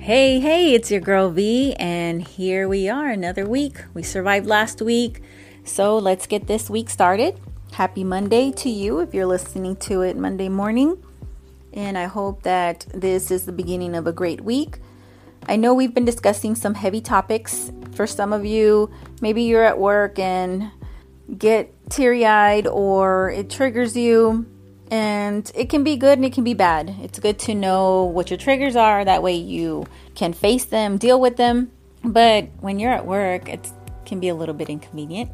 Hey, it's your girl V, and here we are, another week. We survived last week, so let's get this week started. Happy Monday to you if you're listening to it Monday morning, and I hope that this is the beginning of a great week. I know we've been discussing some heavy topics. For some of you, maybe you're at work and get teary-eyed or it triggers you. And it can be good and it can be bad. It's good to know what your triggers are. That way you can face them, deal with them. But when you're at work, it can be a little bit inconvenient.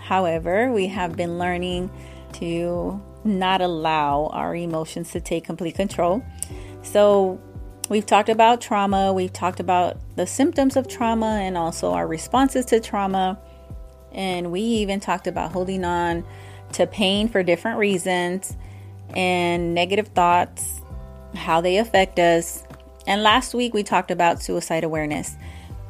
However, we have been learning to not allow our emotions to take complete control. So we've talked about trauma. We've talked about the symptoms of trauma and also our responses to trauma. And we even talked about holding on to pain for different reasons, and negative thoughts, how they affect us. And last week we talked about suicide awareness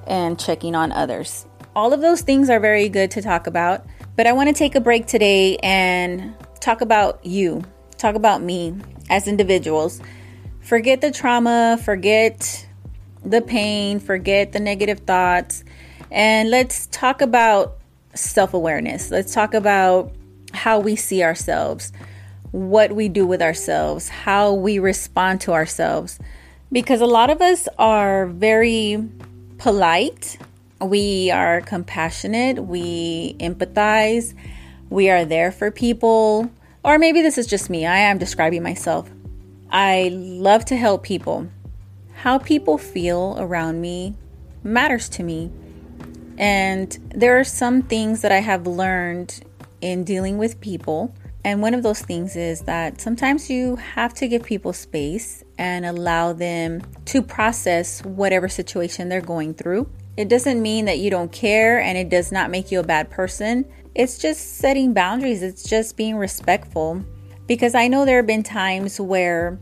and checking on others. All of those things are very good to talk about, but I want to take a break today and talk about you, talk about me as individuals. Forget the trauma, forget the pain, forget the negative thoughts, and let's talk about self-awareness. Let's talk about how we see ourselves, what we do with ourselves, how we respond to ourselves, because a lot of us are very polite, we are compassionate, we empathize, we are there for people, or maybe this is just me, I am describing myself. I love to help people. How people feel around me matters to me, and there are some things that I have learned in dealing with people. And one of those things is that sometimes you have to give people space and allow them to process whatever situation they're going through. It doesn't mean that you don't care, and it does not make you a bad person. It's just setting boundaries. It's just being respectful. Because I know there have been times where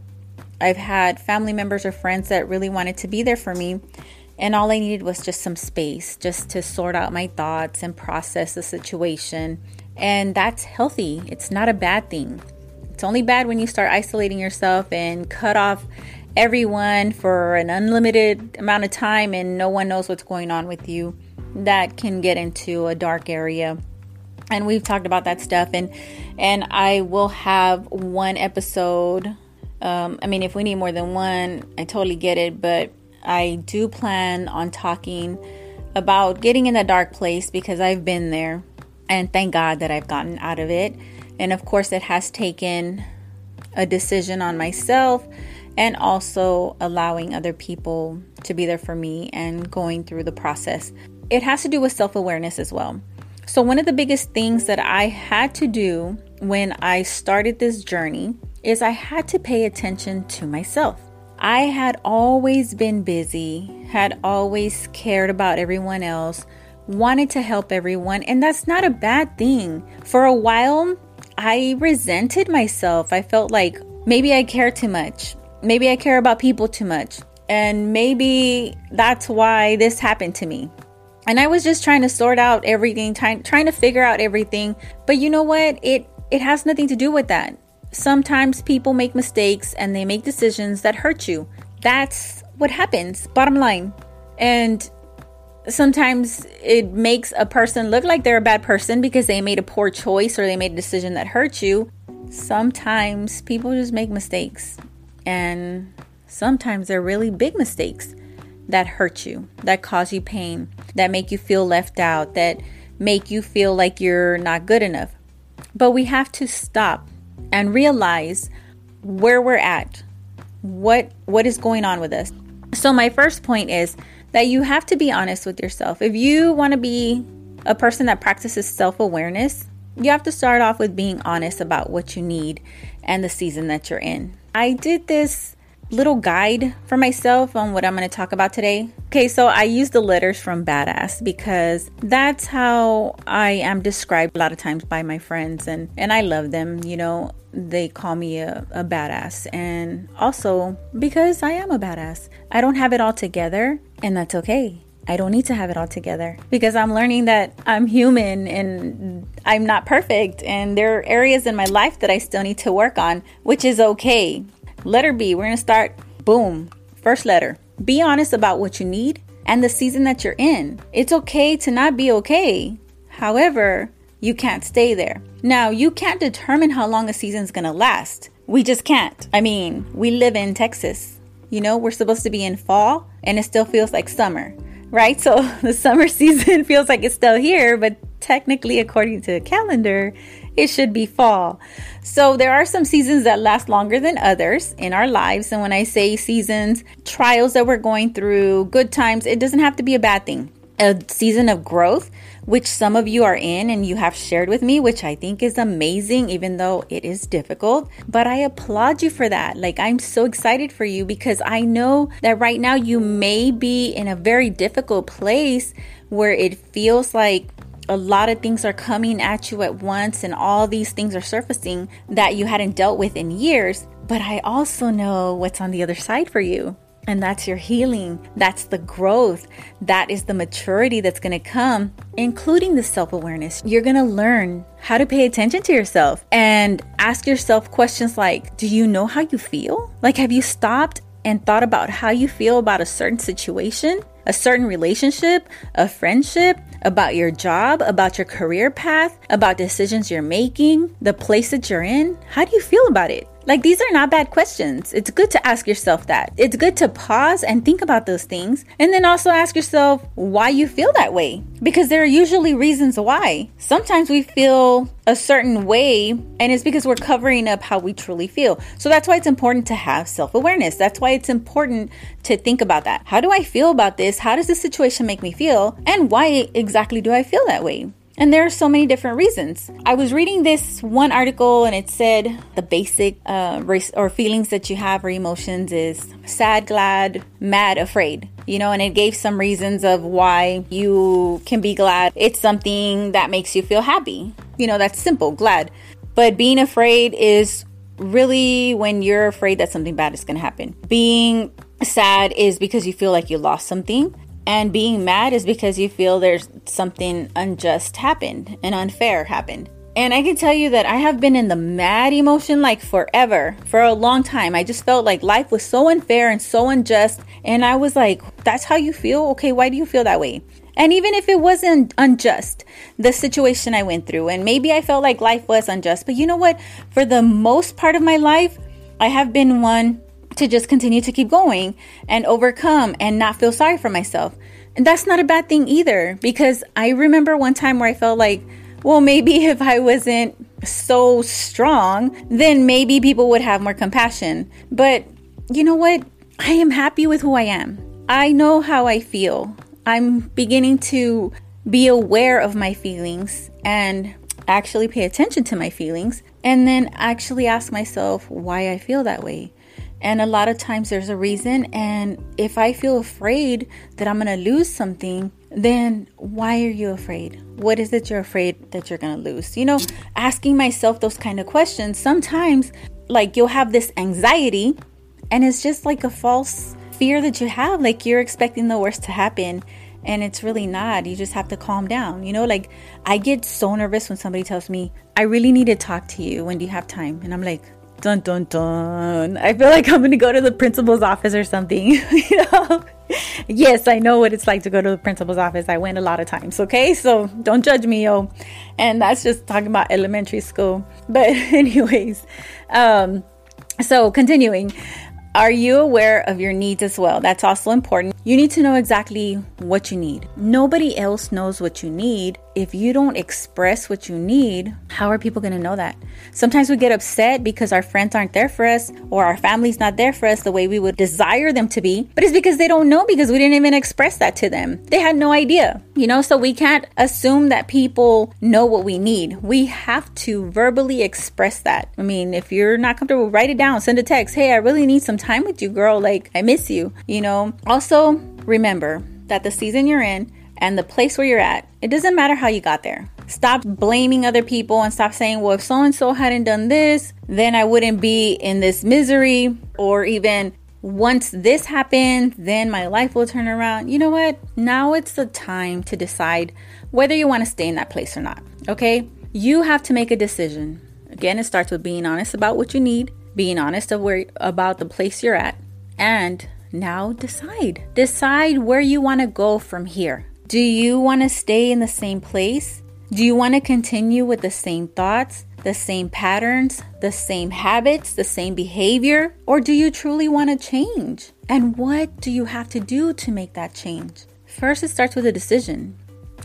I've had family members or friends that really wanted to be there for me, and all I needed was just some space, just to sort out my thoughts and process the situation. And that's healthy. It's not a bad thing. It's only bad when you start isolating yourself and cut off everyone for an unlimited amount of time and no one knows what's going on with you. That can get into a dark area. And we've talked about that stuff. And I will have one episode. If we need more than one, I totally get it. But I do plan on talking about getting in the dark place, because I've been there. And thank God that I've gotten out of it. And of course, it has taken a decision on myself and also allowing other people to be there for me and going through the process. It has to do with self-awareness as well. So one of the biggest things that I had to do when I started this journey is I had to pay attention to myself. I had always been busy, had always cared about everyone else, wanted to help everyone, and that's not a bad thing. For a while, I resented myself. I felt like maybe I care too much. Maybe I care about people too much. And maybe that's why this happened to me. And I was just trying to sort out everything, trying to figure out everything. But you know what? It has nothing to do with that. Sometimes people make mistakes and they make decisions that hurt you. That's what happens, bottom line. And sometimes it makes a person look like they're a bad person because they made a poor choice or they made a decision that hurt you. Sometimes people just make mistakes, and sometimes they're really big mistakes that hurt you, that cause you pain, that make you feel left out, that make you feel like you're not good enough. But we have to stop and realize where we're at, what is going on with us. So my first point is that you have to be honest with yourself. If you want to be a person that practices self-awareness, you have to start off with being honest about what you need and the season that you're in. I did this little guide for myself on what I'm going to talk about today. Okay, so I use the letters from badass because that's how I am described a lot of times by my friends, and I love them. You know, they call me a badass, and also because I am a badass. I don't have it all together, and that's okay. I don't need to have it all together because I'm learning that I'm human and I'm not perfect, and there are areas in my life that I still need to work on, which is okay. Letter B, we're going to start, boom, first letter. Be honest about what you need and the season that you're in. It's okay to not be okay. However, you can't stay there. Now, you can't determine how long a season's going to last. We just can't. I mean, we live in Texas. You know, we're supposed to be in fall and it still feels like summer. Right? So the summer season feels like it's still here, but technically, according to the calendar, it should be fall. So there are some seasons that last longer than others in our lives. And when I say seasons, trials that we're going through, good times, it doesn't have to be a bad thing. A season of growth, which some of you are in and you have shared with me, which I think is amazing, even though it is difficult. But I applaud you for that. Like, I'm so excited for you because I know that right now you may be in a very difficult place where it feels like a lot of things are coming at you at once and all these things are surfacing that you hadn't dealt with in years. But I also know what's on the other side for you. And that's your healing. That's the growth. That is the maturity that's going to come, including the self-awareness. You're going to learn how to pay attention to yourself and ask yourself questions like, do you know how you feel? Like, have you stopped and thought about how you feel about a certain situation, a certain relationship, a friendship, about your job, about your career path, about decisions you're making, the place that you're in? How do you feel about it? Like, these are not bad questions. It's good to ask yourself that. It's good to pause and think about those things. And then also ask yourself why you feel that way. Because there are usually reasons why. Sometimes we feel a certain way and it's because we're covering up how we truly feel. So that's why it's important to have self-awareness. That's why it's important to think about that. How do I feel about this? How does this situation make me feel? And why exactly do I feel that way? And there are so many different reasons. I was reading this one article and it said the basic feelings that you have or emotions is sad, glad, mad, afraid. You know, and it gave some reasons of why you can be glad. It's something that makes you feel happy. You know, that's simple, glad. But being afraid is really when you're afraid that something bad is going to happen. Being sad is because you feel like you lost something. And being mad is because you feel there's something unjust happened and unfair happened. And I can tell you that I have been in the mad emotion like forever, for a long time. I just felt like life was so unfair and so unjust. And I was like, that's how you feel? Okay, why do you feel that way? And even if it wasn't unjust, the situation I went through, and maybe I felt like life was unjust, but you know what? For the most part of my life, I have been one to just continue to keep going and overcome and not feel sorry for myself. And that's not a bad thing either, because I remember one time where I felt like, well, maybe if I wasn't so strong, then maybe people would have more compassion. But you know what? I am happy with who I am. I know how I feel. I'm beginning to be aware of my feelings and actually pay attention to my feelings, and then actually ask myself why I feel that way. And a lot of times there's a reason. And if I feel afraid that I'm going to lose something, then why are you afraid? What is it you're afraid that you're going to lose? You know, asking myself those kind of questions. Sometimes, like, you'll have this anxiety and it's just like a false fear that you have. Like, you're expecting the worst to happen and it's really not. You just have to calm down. You know, like, I get so nervous when somebody tells me, I really need to talk to you. When do you have time? And I'm like, dun, dun, dun. I feel like I'm going to go to the principal's office or something. You know? Yes, I know what it's like to go to the principal's office. I went a lot of times. Okay, so don't judge me, yo. And that's just talking about elementary school. But anyways, so continuing. Are you aware of your needs as well? That's also important. You need to know exactly what you need. Nobody else knows what you need. If you don't express what you need, how are people going to know that? Sometimes we get upset because our friends aren't there for us or our family's not there for us the way we would desire them to be. But it's because they don't know, because we didn't even express that to them. They had no idea, you know, so we can't assume that people know what we need. We have to verbally express that. I mean, if you're not comfortable, write it down, send a text. Hey, I really need some time with you, girl. Like, I miss you, you know. Also, remember that the season you're in and the place where you're at, it doesn't matter how you got there. Stop blaming other people and stop saying, well, if so-and-so hadn't done this, then I wouldn't be in this misery, or even once this happens, then my life will turn around. You know what? Now it's the time to decide whether you want to stay in that place or not, okay? You have to make a decision. Again, it starts with being honest about what you need, being honest about the place you're at, and now decide. Decide where you want to go from here. Do you want to stay in the same place? Do you want to continue with the same thoughts, the same patterns, the same habits, the same behavior? Or do you truly want to change? And what do you have to do to make that change? First, it starts with a decision.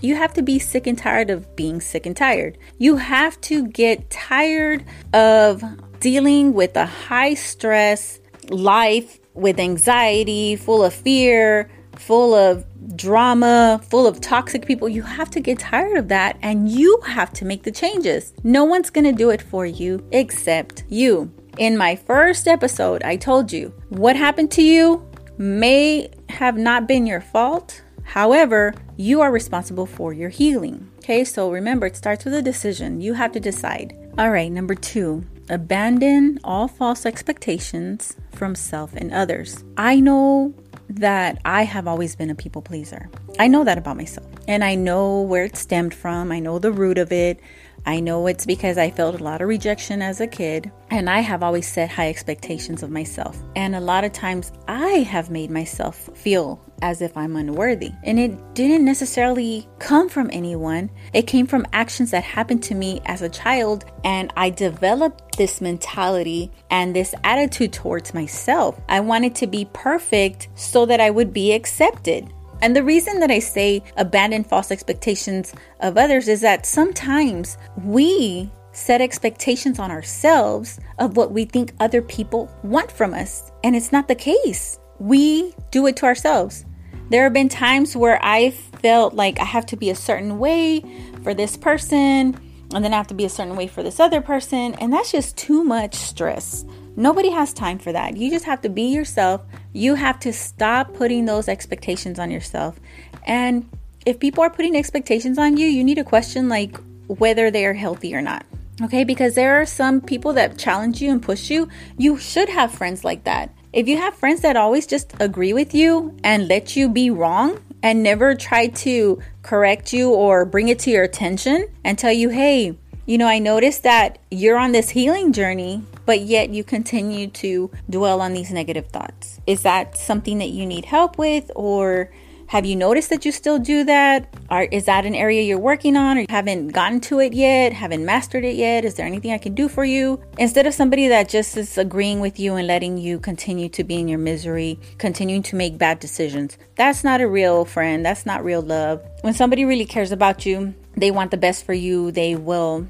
You have to be sick and tired of being sick and tired. You have to get tired of dealing with a high stress life, with anxiety, full of fear, full of drama, full of toxic people. You have to get tired of that, and you have to make the changes. No one's gonna do it for you except you. In my first episode, I told you what happened to you may have not been your fault. However, you are responsible for your healing. Okay, so remember, it starts with a decision. You have to decide. All right, number 2. Abandon all false expectations from self and others. I know that I have always been a people pleaser. I know that about myself, and I know where it stemmed from. I know the root of it. I know it's because I felt a lot of rejection as a kid, and I have always set high expectations of myself. And a lot of times I have made myself feel as if I'm unworthy. And it didn't necessarily come from anyone. It came from actions that happened to me as a child, and I developed this mentality and this attitude towards myself. I wanted to be perfect so that I would be accepted. And the reason that I say abandon false expectations of others is that sometimes we set expectations on ourselves of what we think other people want from us, and it's not the case. We do it to ourselves. There have been times where I felt like I have to be a certain way for this person, and then I have to be a certain way for this other person, and that's just too much stress. Nobody has time for that. You just have to be yourself. You have to stop putting those expectations on yourself. And if people are putting expectations on you, you need to question like whether they are healthy or not. Okay? Because there are some people that challenge you and push you. You should have friends like that. If you have friends that always just agree with you and let you be wrong and never try to correct you or bring it to your attention and tell you, hey, you know, I noticed that you're on this healing journey, but yet you continue to dwell on these negative thoughts. Is that something that you need help with? Or have you noticed that you still do that? Or is that an area you're working on, or you haven't gotten to it yet, haven't mastered it yet? Is there anything I can do for you? Instead of somebody that just is agreeing with you and letting you continue to be in your misery, continuing to make bad decisions. That's not a real friend. That's not real love. When somebody really cares about you, they want the best for you. They will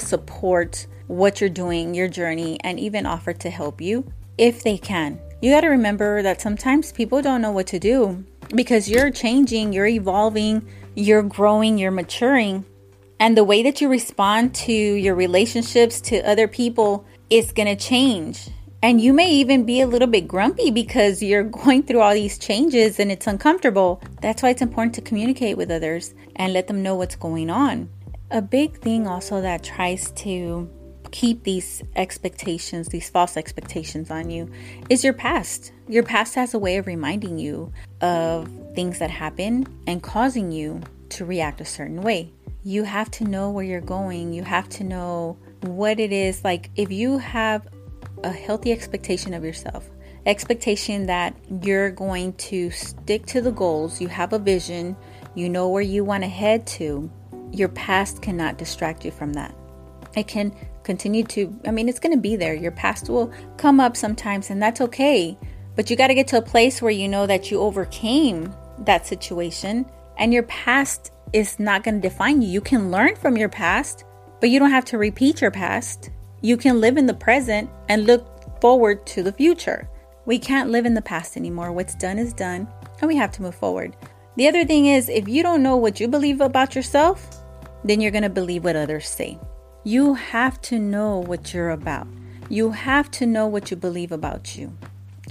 support what you're doing, your journey, and even offer to help you if they can. You got to remember that sometimes people don't know what to do because you're changing, you're evolving, you're growing, you're maturing. And the way that you respond to your relationships, to other people, is going to change. And you may even be a little bit grumpy because you're going through all these changes and it's uncomfortable. That's why it's important to communicate with others and let them know what's going on. A big thing also that tries to keep these expectations, these false expectations on you, is your past. Your past has a way of reminding you of things that happen and causing you to react a certain way. You have to know where you're going. You have to know what it is. Like, if you have a healthy expectation of yourself, expectation that you're going to stick to the goals, you have a vision, you know where you want to head to, your past cannot distract you from that. It can continue to, it's going to be there. Your past will come up sometimes, and that's okay. But you got to get to a place where you know that you overcame that situation, and your past is not going to define you. You can learn from your past, but you don't have to repeat your past. You can live in the present and look forward to the future. We can't live in the past anymore. What's done is done, and we have to move forward. The other thing is, if you don't know what you believe about yourself, then you're going to believe what others say. You have to know what you're about. You have to know what you believe about you.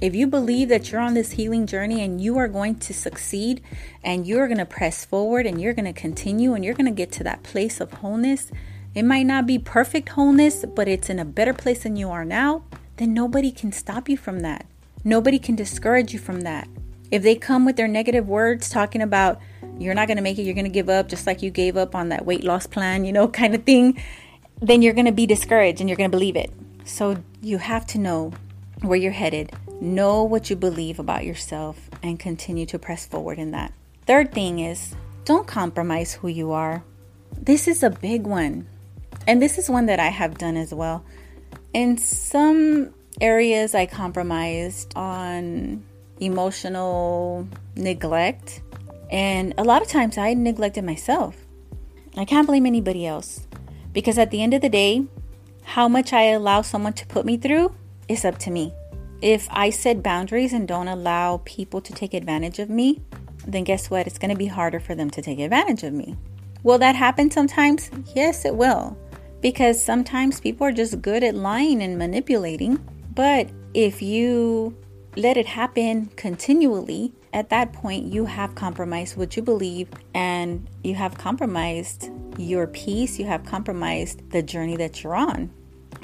If you believe that you're on this healing journey and you are going to succeed and you're going to press forward and you're going to continue and you're going to get to that place of wholeness, it might not be perfect wholeness, but it's in a better place than you are now, then nobody can stop you from that. Nobody can discourage you from that. If they come with their negative words talking about you're not going to make it, you're going to give up, just like you gave up on that weight loss plan, you know, kind of thing, then you're going to be discouraged and you're going to believe it. So you have to know where you're headed. Know what you believe about yourself and continue to press forward in that. Third thing is, don't compromise who you are. This is a big one. And this is one that I have done as well. In some areas, I compromised on emotional neglect. And a lot of times I neglected myself. I can't blame anybody else. Because at the end of the day, how much I allow someone to put me through is up to me. If I set boundaries and don't allow people to take advantage of me, then guess what? It's going to be harder for them to take advantage of me. Will that happen sometimes? Yes, it will. Because sometimes people are just good at lying and manipulating. But if you let it happen continually, at that point, you have compromised what you believe and you have compromised your peace. You have compromised the journey that you're on.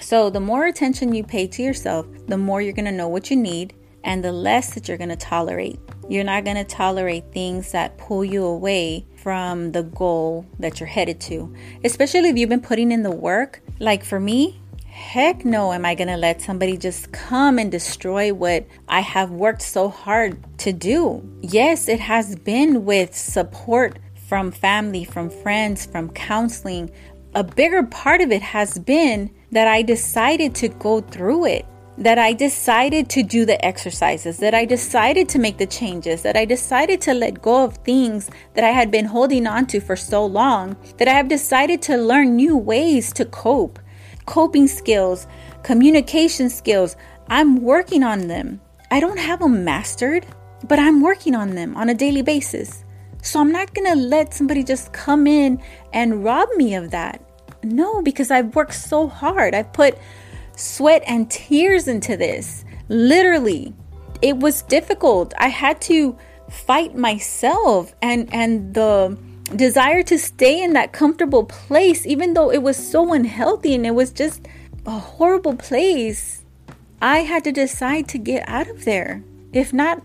So the more attention you pay to yourself, the more you're going to know what you need and the less that you're going to tolerate. You're not going to tolerate things that pull you away from the goal that you're headed to, especially if you've been putting in the work. Like for me, heck no, am I going to let somebody just come and destroy what I have worked so hard to do. Yes, it has been with support from family, from friends, from counseling. A bigger part of it has been that I decided to go through it, that I decided to do the exercises, that I decided to make the changes, that I decided to let go of things that I had been holding on to for so long, that I have decided to learn new ways to cope, coping skills, communication skills. I'm working on them. I don't have them mastered, but I'm working on them on a daily basis. So I'm not going to let somebody just come in and rob me of that. No, because I've worked so hard. I've put sweat and tears into this. Literally, it was difficult. I had to fight myself and the desire to stay in that comfortable place, even though it was so unhealthy and it was just a horrible place. I had to decide to get out of there. If not,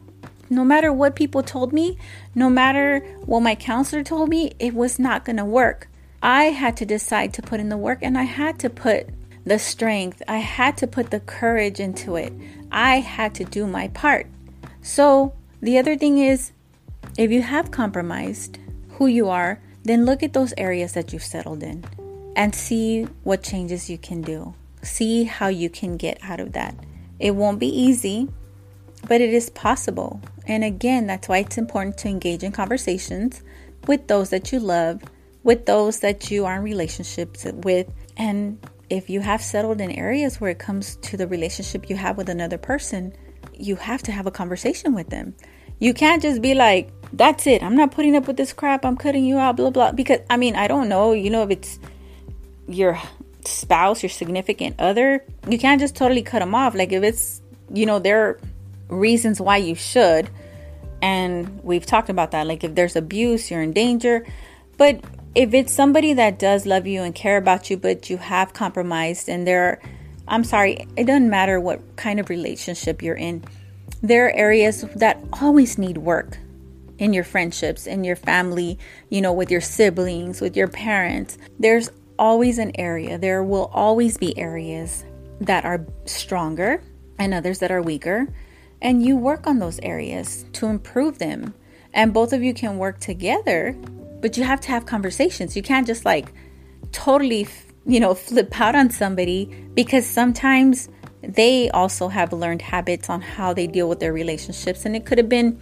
no matter what people told me, no matter what my counselor told me, it was not going to work. I had to decide to put in the work and I had to put the strength. I had to put the courage into it. I had to do my part. So the other thing is, if you have compromised who you are, then look at those areas that you've settled in and see what changes you can do. See how you can get out of that. It won't be easy, but it is possible. And again, that's why it's important to engage in conversations with those that you love, with those that you are in relationships with. And if you have settled in areas where it comes to the relationship you have with another person, you have to have a conversation with them. You can't just be like, that's it. I'm not putting up with this crap. I'm cutting you out, blah, blah. Because, I mean, I don't know, you know, if it's your spouse, your significant other, you can't just totally cut them off. Like if it's, you know, their reasons why you should. And we've talked about that. Like if there's abuse, you're in danger. But if it's somebody that does love you and care about you, but you have compromised and it doesn't matter what kind of relationship you're in. There are areas that always need work in your friendships, in your family, you know, with your siblings, with your parents. There's always an area. There will always be areas that are stronger and others that are weaker. And you work on those areas to improve them. And both of you can work together. But you have to have conversations. You can't just like totally, you know, flip out on somebody because sometimes they also have learned habits on how they deal with their relationships. And it could have been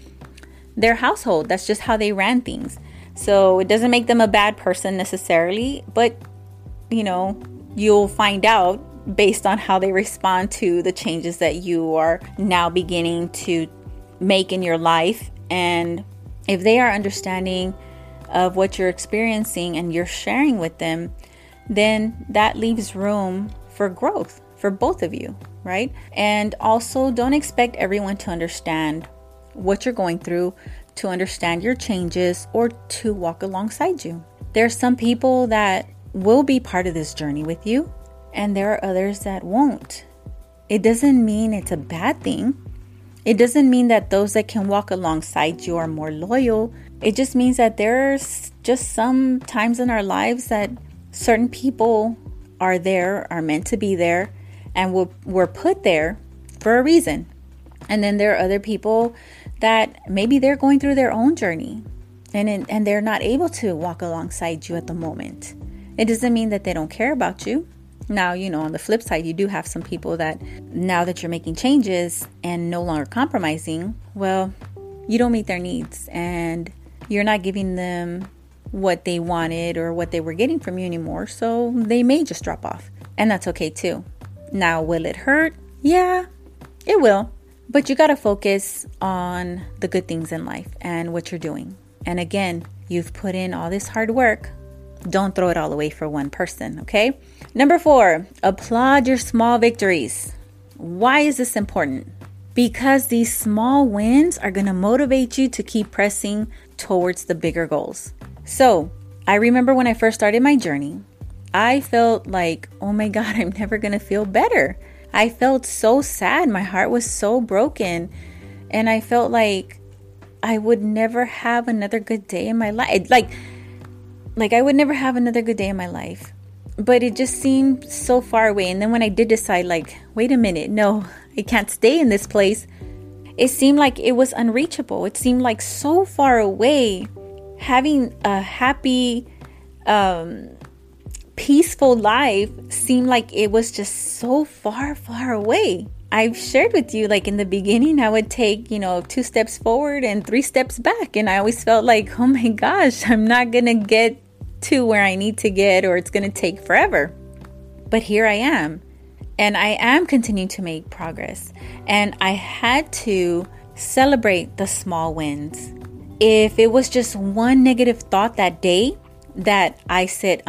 their household. That's just how they ran things. So it doesn't make them a bad person necessarily. But, you know, you'll find out based on how they respond to the changes that you are now beginning to make in your life. And if they are understanding of what you're experiencing and you're sharing with them, then that leaves room for growth. for both of you, right? And also, don't expect everyone to understand what you're going through, to understand your changes, or to walk alongside you. There are some people that will be part of this journey with you, and there are others that won't. It doesn't mean it's a bad thing. It doesn't mean that those that can walk alongside you are more loyal. It just means that there's just some times in our lives that certain people are there, are meant to be there, and were put there for a reason. And then there are other people that maybe they're going through their own journey and they're not able to walk alongside you at the moment. It doesn't mean that they don't care about you. Now, you know, on the flip side, you do have some people that now that you're making changes and no longer compromising, well, you don't meet their needs and you're not giving them what they wanted or what they were getting from you anymore. So they may just drop off, and that's okay too. Now, will it hurt? Yeah, it will. But you got to focus on the good things in life and what you're doing. And again, you've put in all this hard work. Don't throw it all away for one person, okay? Number 4, applaud your small victories. Why is this important? Because these small wins are going to motivate you to keep pressing towards the bigger goals. So I remember when I first started my journey, I felt like, oh my God, I'm never going to feel better. I felt so sad. My heart was so broken. And I felt like I would never have another good day in my life. Like I would never have another good day in my life. But it just seemed so far away. And then when I did decide, like, wait a minute, no, I can't stay in this place. It seemed like it was unreachable. It seemed like so far away. Having a happy, peaceful life seemed like it was just so far away. I've shared with you, like, in the beginning, I would take, 2 steps forward and 3 steps back, and I always felt like, oh my gosh, I'm not gonna get to where I need to get, or it's gonna take forever. But here I am, and I am continuing to make progress, and I had to celebrate the small wins. If it was just one negative thought that day that I said,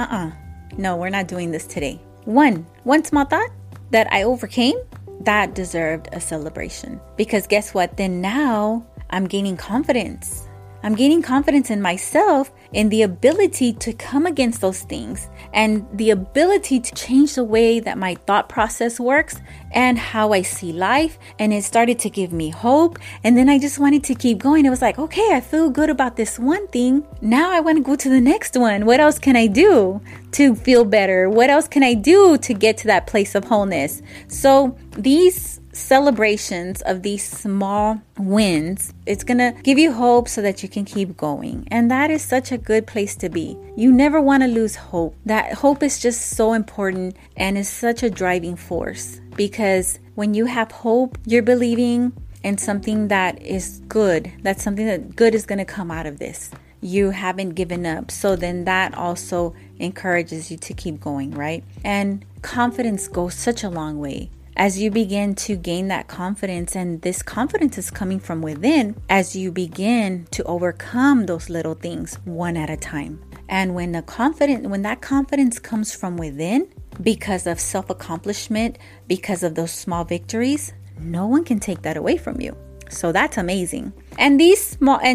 no, we're not doing this today. One small thought that I overcame, that deserved a celebration. Because guess what? Then now I'm gaining confidence. I'm gaining confidence in myself, in the ability to come against those things, and the ability to change the way that my thought process works and how I see life. And it started to give me hope. And then I just wanted to keep going. It was like, okay, I feel good about this one thing. Now I want to go to the next one. What else can I do to feel better? What else can I do to get to that place of wholeness? So these celebrations of these small wins, it's gonna give you hope so that you can keep going. And that is such a good place to be. You never want to lose hope. That hope is just so important and is such a driving force, because when you have hope, you're believing in something that is good. That's something that good is going to come out of this. You haven't given up. So then that also encourages you to keep going, right? And confidence goes such a long way. As you begin to gain that confidence, and this confidence is coming from within, as you begin to overcome those little things one at a time. And when that confidence comes from within, because of self-accomplishment, because of those small victories, no one can take that away from you. So that's amazing. And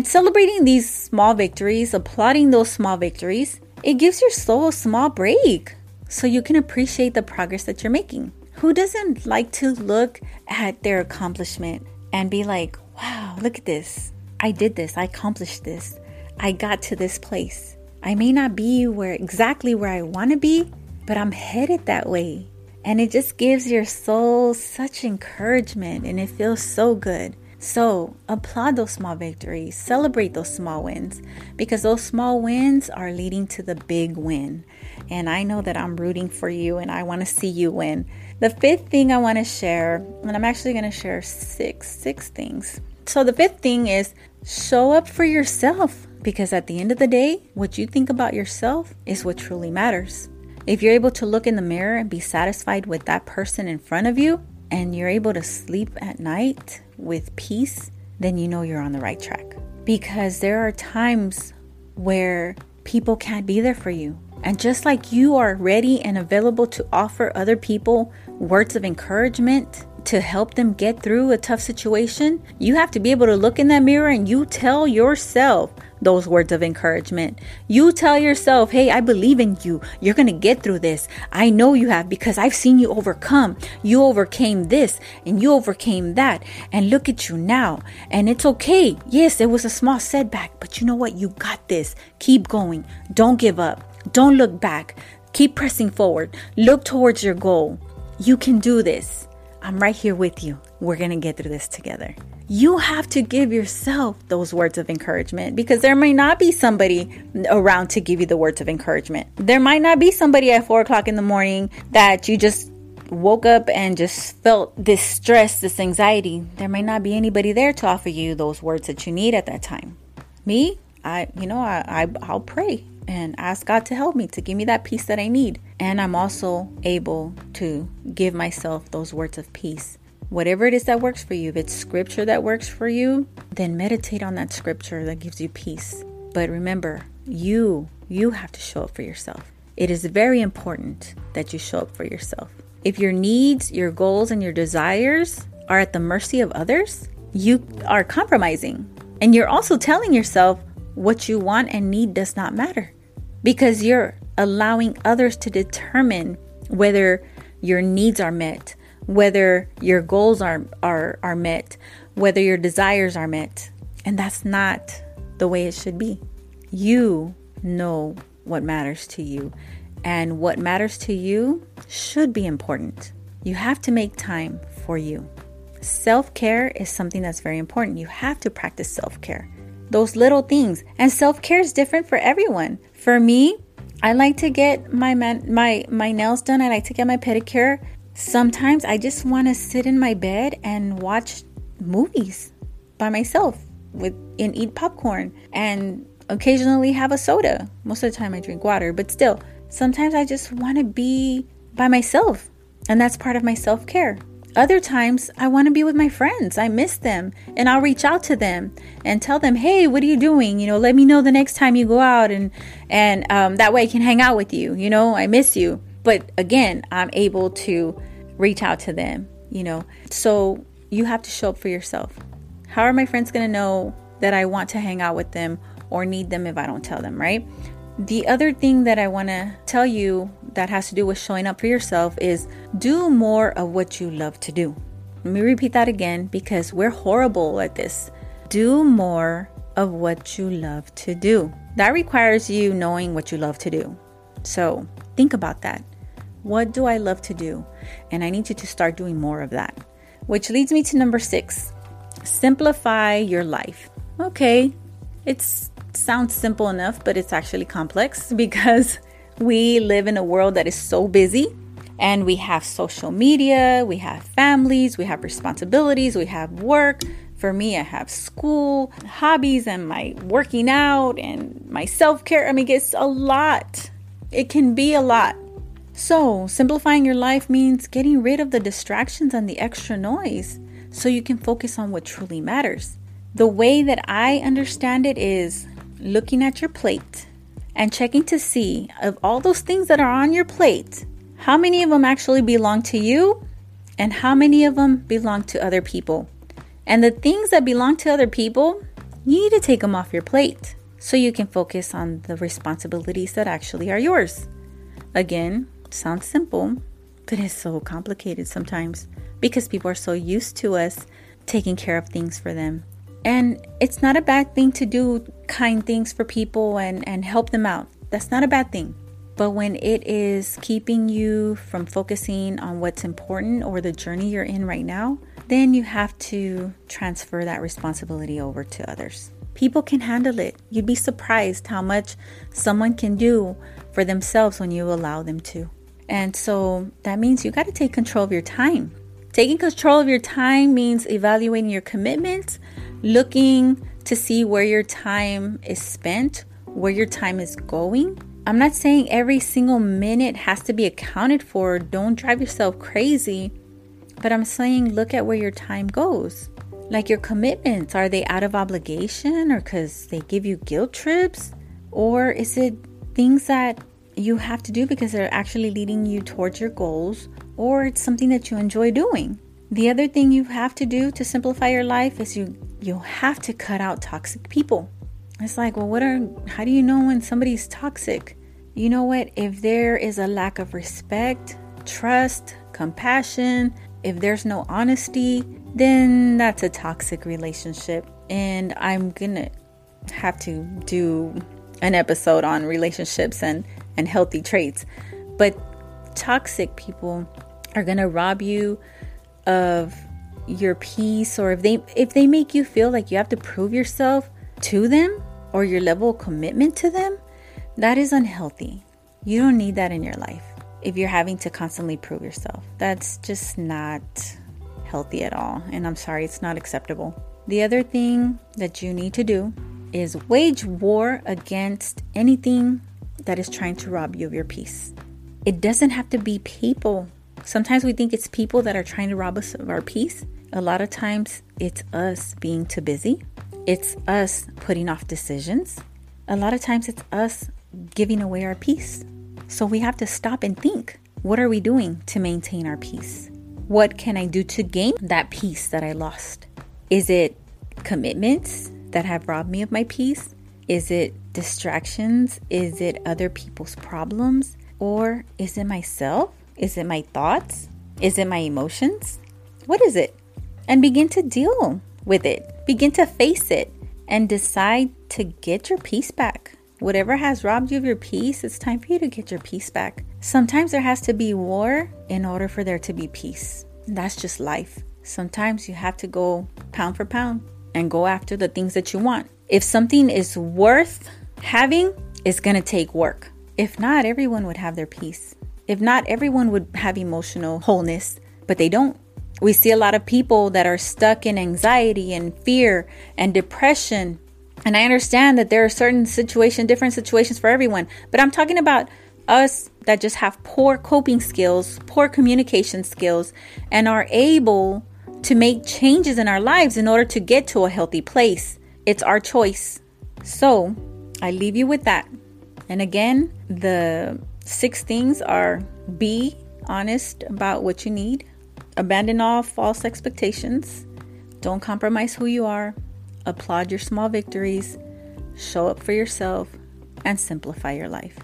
celebrating these small victories, applauding those small victories, it gives your soul a small break so you can appreciate the progress that you're making. Who doesn't like to look at their accomplishment and be like, wow, look at this. I did this. I accomplished this. I got to this place. I may not be exactly where I want to be, but I'm headed that way. And it just gives your soul such encouragement, and it feels so good. So applaud those small victories, celebrate those small wins, because those small wins are leading to the big win. And I know that I'm rooting for you, and I want to see you win. The 5th thing I want to share, and I'm actually going to share six things. So the 5th thing is show up for yourself, because at the end of the day, what you think about yourself is what truly matters. If you're able to look in the mirror and be satisfied with that person in front of you, and you're able to sleep at night with peace, then you know you're on the right track. Because there are times where people can't be there for you. And just like you are ready and available to offer other people words of encouragement to help them get through a tough situation, you have to be able to look in that mirror and you tell yourself those words of encouragement. You tell yourself, hey, I believe in you. You're going to get through this. I know you have, because I've seen you overcome. You overcame this and you overcame that. And look at you now. And it's okay. Yes, it was a small setback, but you know what? You got this. Keep going. Don't give up. Don't look back. Keep pressing forward. Look towards your goal. You can do this. I'm right here with you. We're going to get through this together. You have to give yourself those words of encouragement, because there may not be somebody around to give you the words of encouragement. There might not be somebody at 4 o'clock in the morning that you just woke up and just felt this stress, this anxiety. There might not be anybody there to offer you those words that you need at that time. Me, I'll pray and ask God to help me, to give me that peace that I need. And I'm also able to give myself those words of peace. Whatever it is that works for you, if it's scripture that works for you, then meditate on that scripture that gives you peace. But remember, you have to show up for yourself. It is very important that you show up for yourself. If your needs, your goals, and your desires are at the mercy of others, you are compromising. And you're also telling yourself what you want and need does not matter, because you're allowing others to determine whether your needs are met, whether your goals are met, whether your desires are met. And that's not the way it should be. You know what matters to you, and what matters to you should be important. You have to make time for you. Self-care is something that's very important. You have to practice self-care. Those little things. And self-care is different for everyone. For me, I like to get my nails done. I like to get my pedicure. Sometimes I just want to sit in my bed and watch movies by myself and eat popcorn, and occasionally have a soda. Most of the time I drink water, but still, sometimes I just want to be by myself, and that's part of my self-care. Other times I want to be with my friends. I miss them, and I'll reach out to them and tell them, hey, what are you doing? You know, let me know the next time you go out, and that way I can hang out with you. You know, I miss you. But again, I'm able to reach out to them, you know, so you have to show up for yourself. How are my friends going to know that I want to hang out with them or need them if I don't tell them, right? The other thing that I want to tell you that has to do with showing up for yourself is do more of what you love to do. Let me repeat that again, because we're horrible at this. Do more of what you love to do. That requires you knowing what you love to do. So think about that. What do I love to do? And I need you to start doing more of that. Which leads me to number 6, simplify your life. Okay, sounds simple enough, but it's actually complex, because we live in a world that is so busy, and we have social media, we have families, we have responsibilities, we have work. For me, I have school, hobbies, and my working out and my self-care. I mean, it's a lot. It can be a lot. So simplifying your life means getting rid of the distractions and the extra noise so you can focus on what truly matters. The way that I understand it is looking at your plate and checking to see, of all those things that are on your plate, how many of them actually belong to you and how many of them belong to other people. And the things that belong to other people, you need to take them off your plate so you can focus on the responsibilities that actually are yours. Again, sounds simple, but it's so complicated sometimes, because people are so used to us taking care of things for them. And it's not a bad thing to do kind things for people and help them out. That's not a bad thing. But when it is keeping you from focusing on what's important or the journey you're in right now, then you have to transfer that responsibility over to others. People can handle it. You'd be surprised how much someone can do for themselves when you allow them to. And so that means you got to take control of your time. Taking control of your time means evaluating your commitments, looking to see where your time is spent, where your time is going. I'm not saying every single minute has to be accounted for. Don't drive yourself crazy. But I'm saying look at where your time goes. Like your commitments, are they out of obligation or because they give you guilt trips? Or is it things that you have to do because they're actually leading you towards your goals, or it's something that you enjoy doing. The other thing you have to do to simplify your life is you have to cut out toxic people. It's like, well, how do you know when somebody's toxic? You know what? If there is a lack of respect, trust, compassion, if there's no honesty, then that's a toxic relationship. And I'm gonna have to do an episode on relationships and healthy traits. But toxic people are gonna rob you of your peace, or if they make you feel like you have to prove yourself to them or your level of commitment to them, that is unhealthy. You don't need that in your life. If you're having to constantly prove yourself, that's just not healthy at all. And I'm sorry, it's not acceptable. The other thing that you need to do is wage war against anything that is trying to rob you of your peace. It doesn't have to be people. Sometimes we think it's people that are trying to rob us of our peace. A lot of times it's us being too busy. It's us putting off decisions. A lot of times it's us giving away our peace. So we have to stop and think, what are we doing to maintain our peace? What can I do to gain that peace that I lost? Is it commitments that have robbed me of my peace? Is it distractions? Is it other people's problems? Or is it myself? Is it my thoughts? Is it my emotions? What is it? And begin to deal with it. Begin to face it and decide to get your peace back. Whatever has robbed you of your peace, it's time for you to get your peace back. Sometimes there has to be war in order for there to be peace. That's just life. Sometimes you have to go pound for pound and go after the things that you want. If something is worth having, it's going to take work. If not, everyone would have their peace. If not, everyone would have emotional wholeness, but they don't. We see a lot of people that are stuck in anxiety and fear and depression. And I understand that there are different situations for everyone, but I'm talking about us that just have poor coping skills, poor communication skills, and are able to make changes in our lives in order to get to a healthy place. It's our choice. So I leave you with that. And again, the 6 things are: be honest about what you need, abandon all false expectations, don't compromise who you are, applaud your small victories, show up for yourself, and simplify your life.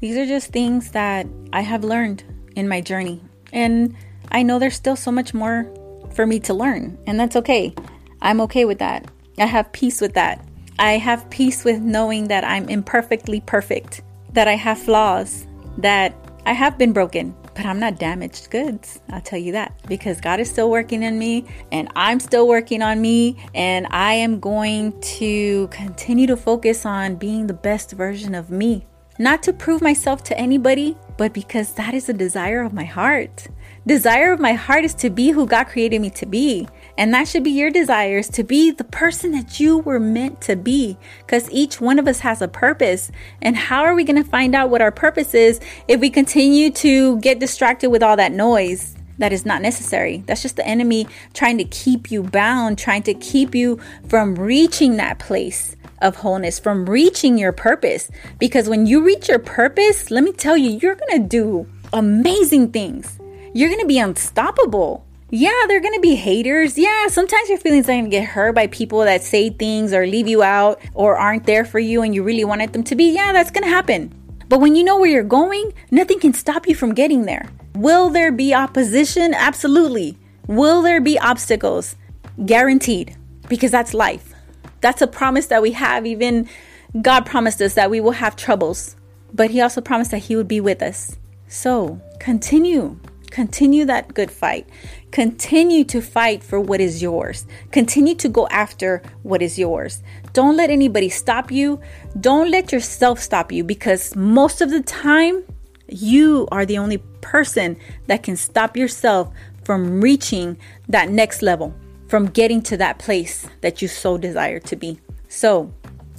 These are just things that I have learned in my journey. And I know there's still so much more for me to learn. And that's okay. I'm okay with that. I have peace with that. I have peace with knowing that I'm imperfectly perfect, that I have flaws, that I have been broken, but I'm not damaged goods. I'll tell you that, because God is still working in me and I'm still working on me. And I am going to continue to focus on being the best version of me. Not to prove myself to anybody, but because that is a desire of my heart. Desire of my heart is to be who God created me to be. And that should be your desires, to be the person that you were meant to be, because each one of us has a purpose. And how are we going to find out what our purpose is if we continue to get distracted with all that noise that is not necessary? That's just the enemy trying to keep you bound, trying to keep you from reaching that place of wholeness, from reaching your purpose. Because when you reach your purpose, let me tell you, you're going to do amazing things. You're going to be unstoppable. Yeah, they're going to be haters. Yeah, sometimes your feelings are going to get hurt by people that say things or leave you out or aren't there for you and you really wanted them to be. Yeah, that's going to happen. But when you know where you're going, nothing can stop you from getting there. Will there be opposition? Absolutely. Will there be obstacles? Guaranteed. Because that's life. That's a promise that we have. Even God promised us that we will have troubles, but he also promised that he would be with us. So continue that good fight. Continue to fight for what is yours. Continue to go after what is yours. Don't let anybody stop you. Don't let yourself stop you, because most of the time you are the only person that can stop yourself from reaching that next level, from getting to that place that you so desire to be. So,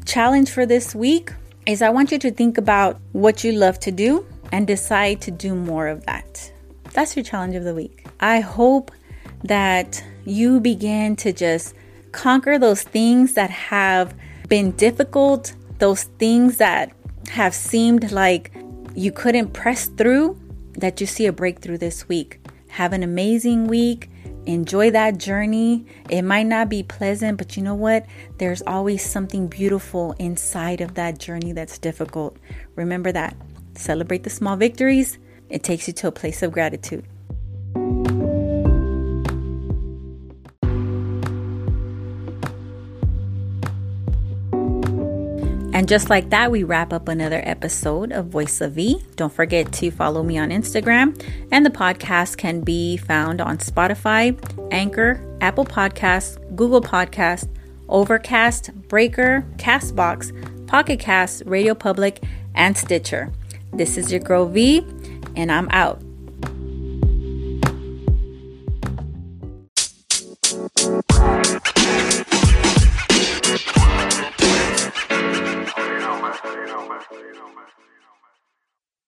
challenge for this week is I want you to think about what you love to do and decide to do more of that. That's your challenge of the week. I hope that you begin to just conquer those things that have been difficult, those things that have seemed like you couldn't press through, that you see a breakthrough this week. Have an amazing week. Enjoy that journey. It might not be pleasant, but you know what? There's always something beautiful inside of that journey that's difficult. Remember that. Celebrate the small victories. It takes you to a place of gratitude. And just like that, we wrap up another episode of Voice of V. Don't forget to follow me on Instagram. And the podcast can be found on Spotify, Anchor, Apple Podcasts, Google Podcasts, Overcast, Breaker, Castbox, Pocket Casts, Radio Public, and Stitcher. This is your girl V, and I'm out.